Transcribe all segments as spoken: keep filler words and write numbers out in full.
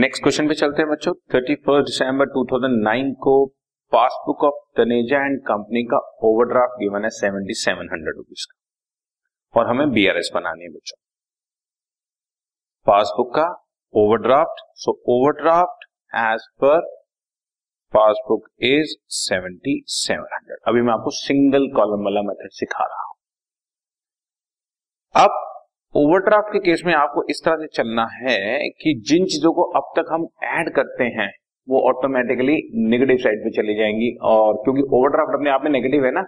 Next question पे चलते हैं बच्चों। इकतीस दिसंबर दो हज़ार नौ को passbook of Taneja and company का ओवरड्राफ्ट गिवन है सत्तावन सौ रुपीस का और हमें बीआरएस बनानी है बच्चों। पासबुक का overdraft, so overdraft as per passbook is सत्तावन सौ। अभी मैं आपको सिंगल कॉलम वाला मेथड सिखा रहा हूं। अब ओवरड्राफ्ट के केस में आपको इस तरह से चलना है कि जिन चीजों को अब तक हम ऐड करते हैं वो ऑटोमेटिकली नेगेटिव साइड पे चली जाएंगी, और क्योंकि ओवरड्राफ्ट अपने आप में नेगेटिव है ना,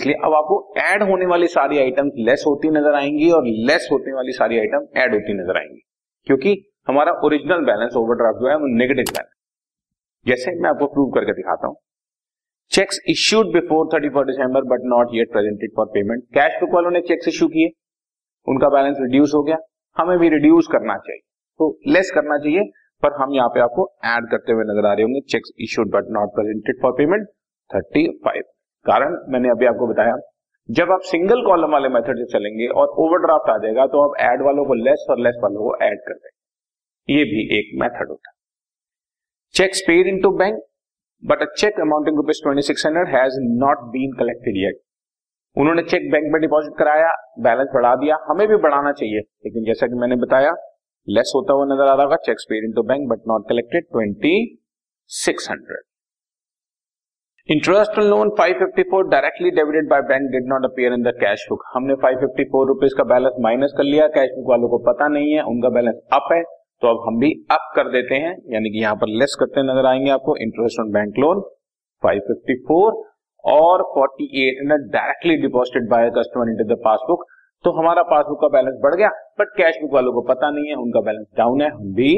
इसलिए अब आपको ऐड होने वाली सारी आइटम लेस होती नजर आएंगी और लेस होने वाली सारी आइटम ऐड होती नजर आएंगी, क्योंकि हमारा ओरिजिनल बैलेंस ओवरड्राफ्ट जो है वो नेगेटिव बैलेंस। जैसे मैं आपको प्रूव करके दिखाता हूं। चेक्स इश्यूड बिफोर इकतीस दिसंबर but not yet presented for payment. Cash book वालों ने चेक्स इश्यू किए, उनका बैलेंस रिड्यूस हो गया, हमें भी रिड्यूस करना चाहिए, तो लेस करना चाहिए, पर हम यहाँ पे आपको ऐड करते हुए नजर आ रहे होंगे cheques issued but not presented for payment पैंतीस। कारण मैंने अभी आपको बताया, जब आप सिंगल कॉलम वाले मेथड से चलेंगे और ओवरड्राफ्ट आ जाएगा तो आप ऐड वालों को लेस और लेस वालों को ऐड कर देंगे। ये भी एक मेथड होता है। Cheques paid into bank but a cheque amounting rupees twenty six hundred has not been collected yet. उन्होंने चेक बैंक में डिपॉजिट कराया, बैलेंस बढ़ा दिया, हमें भी बढ़ाना चाहिए, लेकिन जैसा कि मैंने बताया लेस होता हुआ नजर आ रहा होगा। Cheques paid into bank but not collected twenty six hundred. Interest loan पाँच सौ चौवन directly debited by bank did not appear in the cash book. हमने पाँच सौ चौवन रुपीस का बैलेंस माइनस कर लिया, कैश बुक वालों को पता नहीं है, उनका बैलेंस अप है, तो अब हम भी अप कर देते हैं, यानी कि यहाँ पर लेस करते नजर आएंगे आपको। इंटरेस्ट ऑन बैंक लोन पाँच सौ चौवन और अड़तालीस सौ directly deposited by customer into the passbook. तो हमारा पासबुक का बैलेंस बढ़ गया बट कैश बुक वालों को पता नहीं है, उनका बैलेंस डाउन है, हम भी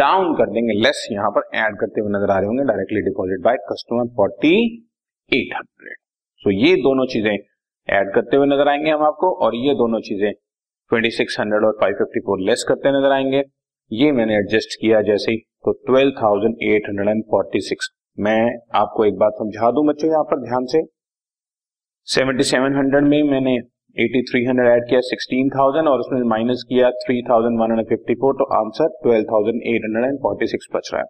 डाउन कर देंगे, लेस यहां पर ऐड करते हुए नजर आ रहे होंगे। डायरेक्टली डिपॉजिट बाय कस्टमर अड़तालीस सौ। सो ये दोनों चीजें ऐड करते हुए नजर आएंगे हम आपको, और ये दोनों चीजें छब्बीस सौ और पाँच सौ चौवन लेस करते नजर आएंगे। ये मैंने एडजस्ट किया जैसे ही, तो बारह हज़ार आठ सौ छियालीस। मैं आपको एक बात समझा दूं बच्चों, यहाँ पर ध्यान से, सत्तावन सौ में मैंने तिरासी सौ ऐड किया सोलह हज़ार और उसमें माइनस किया तीन हज़ार एक सौ चौवन, तो आंसर बारह हज़ार आठ सौ छियालीस बच रहा है।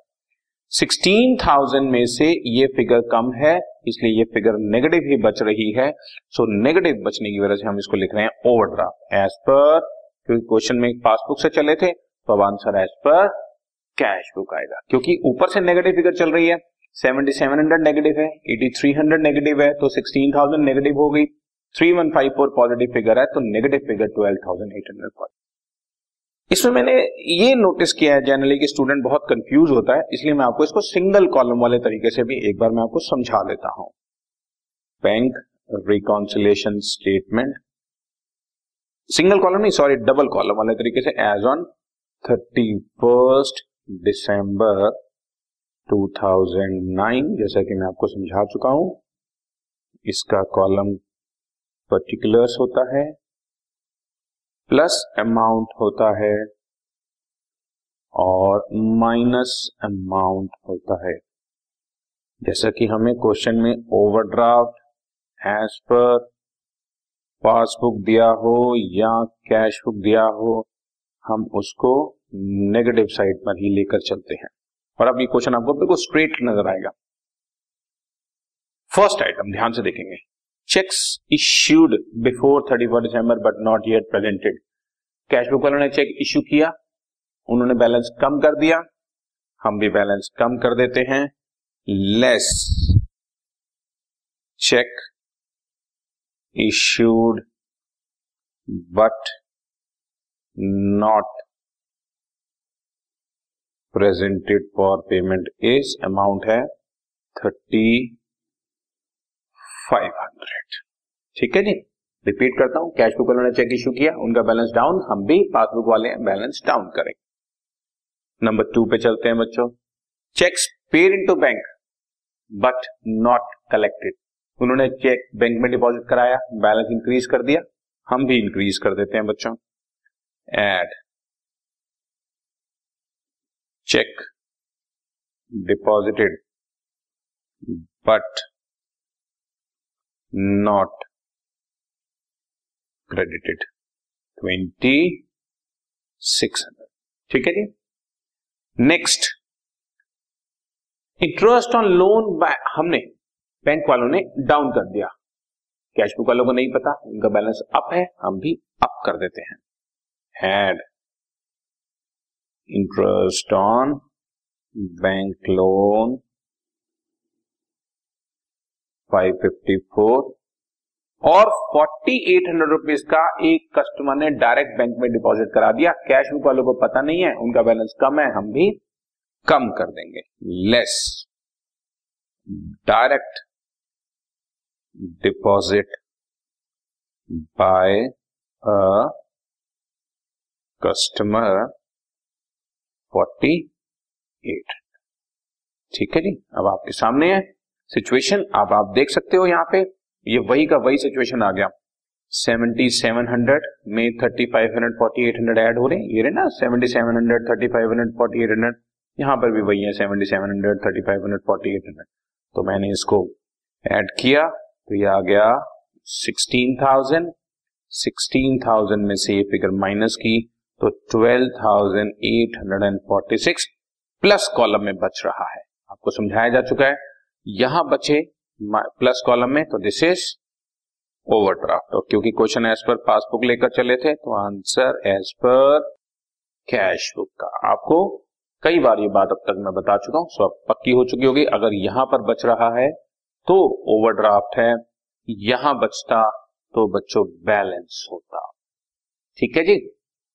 सोलह हज़ार में से ये फिगर कम है, इसलिए ये फिगर नेगेटिव ही बच रही है, सो नेगेटिव बचने की वजह से हम इसको लिख रहे हैं ओवरड्राफ्ट एज पर, क्योंकि क्वेश्चन में पासबुक से चले थे, तो अब आंसर एज पर कैश बुक आएगा, क्योंकि ऊपर से नेगेटिव फिगर चल रही है। सत्तावन सौ नेगेटिव है, तिरासी सौ नेगेटिव है, तो सोलह हज़ार नेगेटिव हो गई, इकतीस सौ चौवन पॉजिटिव फिगर है, तो नेगेटिव फिगर बारह हज़ार आठ सौ चालीस। इसमें मैंने ये नोटिस किया है जनरली कि स्टूडेंट बहुत कंफ्यूज होता है, इसलिए मैं आपको इसको सिंगल कॉलम वाले तरीके से भी एक बार मैं आपको समझा देता हूं। Bank reconciliation statement single column नहीं, सॉरी डबल कॉलम वाले तरीके से, एज ऑन इकतीस दिसंबर दो हज़ार नौ, जैसा कि मैं आपको समझा चुका हूं। इसका कॉलम पर्टिकुलर्स होता है, प्लस अमाउंट होता है और माइनस अमाउंट होता है। जैसा कि हमें क्वेश्चन में ओवरड्राफ्ट एज पर पासबुक दिया हो या कैश बुक दिया हो, हम उसको नेगेटिव साइड पर ही लेकर चलते हैं, और अब ये क्वेश्चन आपको बिल्कुल स्ट्रेट नजर आएगा। फर्स्ट आइटम ध्यान से देखेंगे, चेक्स इश्यूड बिफोर इकतीस दिसंबर but not yet presented. Cash book वालों ने चेक इश्यू किया, उन्होंने बैलेंस कम कर दिया, हम भी बैलेंस कम कर देते हैं, less cheque issued but not presented for payment is, amount है थर्टी फाइव हंड्रेड। ठीक है जी, रिपीट करता हूं, कैश बुक वालों ने चेक इश्यू किया, उनका बैलेंस डाउन, हम भी पासबुक वाले बैलेंस डाउन करेंगे। नंबर टू पे चलते हैं बच्चों, cheques paid into bank but not collected. उन्होंने चेक बैंक में डिपॉजिट कराया, बैलेंस इंक्रीज कर दिया, हम भी इंक्रीज कर देते हैं बच्चों, add cheque deposited but not credited twenty six hundred. ठीक है जी, नेक्स्ट, इंटरेस्ट ऑन लोन हमने बैंक वालों ने डाउन कर दिया, कैश बुक वालों को नहीं पता, उनका बैलेंस अप है, हम भी अप कर देते हैं। Add interest on bank loan पाँच सौ चौवन और अड़तालीस सौ रुपीस का एक कस्टमर ने डायरेक्ट बैंक में डिपॉजिट करा दिया, कैश बुक वालों को पता नहीं है, उनका बैलेंस कम है, हम भी कम कर देंगे। Less direct deposit by a customer अड़तालीस सौ। ठीक है जी, अब आपके सामने है सिचुएशन, आप आप देख सकते हो यहाँ पे ये वही का वही सिचुएशन आ गया। सत्तर सात सौ में पैंतीस सौ अड़तालीस सौ ऐड हो रहे हैं, ये रहे ना सत्तर सात सौ पैंतीस सौ अड़तालीस सौ, यहाँ पर भी वही है सत्तर सात सौ पैंतीस सौ अड़तालीस सौ, तो मैंने इसको ऐड किया तो ये आ गया सोलह हज़ार। सोलह हज़ार में से ये फिगर माइनस की तो बारह हज़ार आठ सौ छियालीस प्लस कॉलम में बच रहा है, आपको समझाया जा चुका है। यहां बचे प्लस कॉलम में तो दिस इज ओवरड्राफ्ट, और क्योंकि क्वेश्चन एज पर पासबुक लेकर चले थे तो आंसर एज पर कैश बुक का। आपको कई बार ये बात अब तक मैं बता चुका हूं, सो अब पक्की हो चुकी होगी। अगर यहां पर बच रहा है तो ओवरड्राफ्ट है, यहां बचता तो बच्चों बैलेंस होता। ठीक है जी,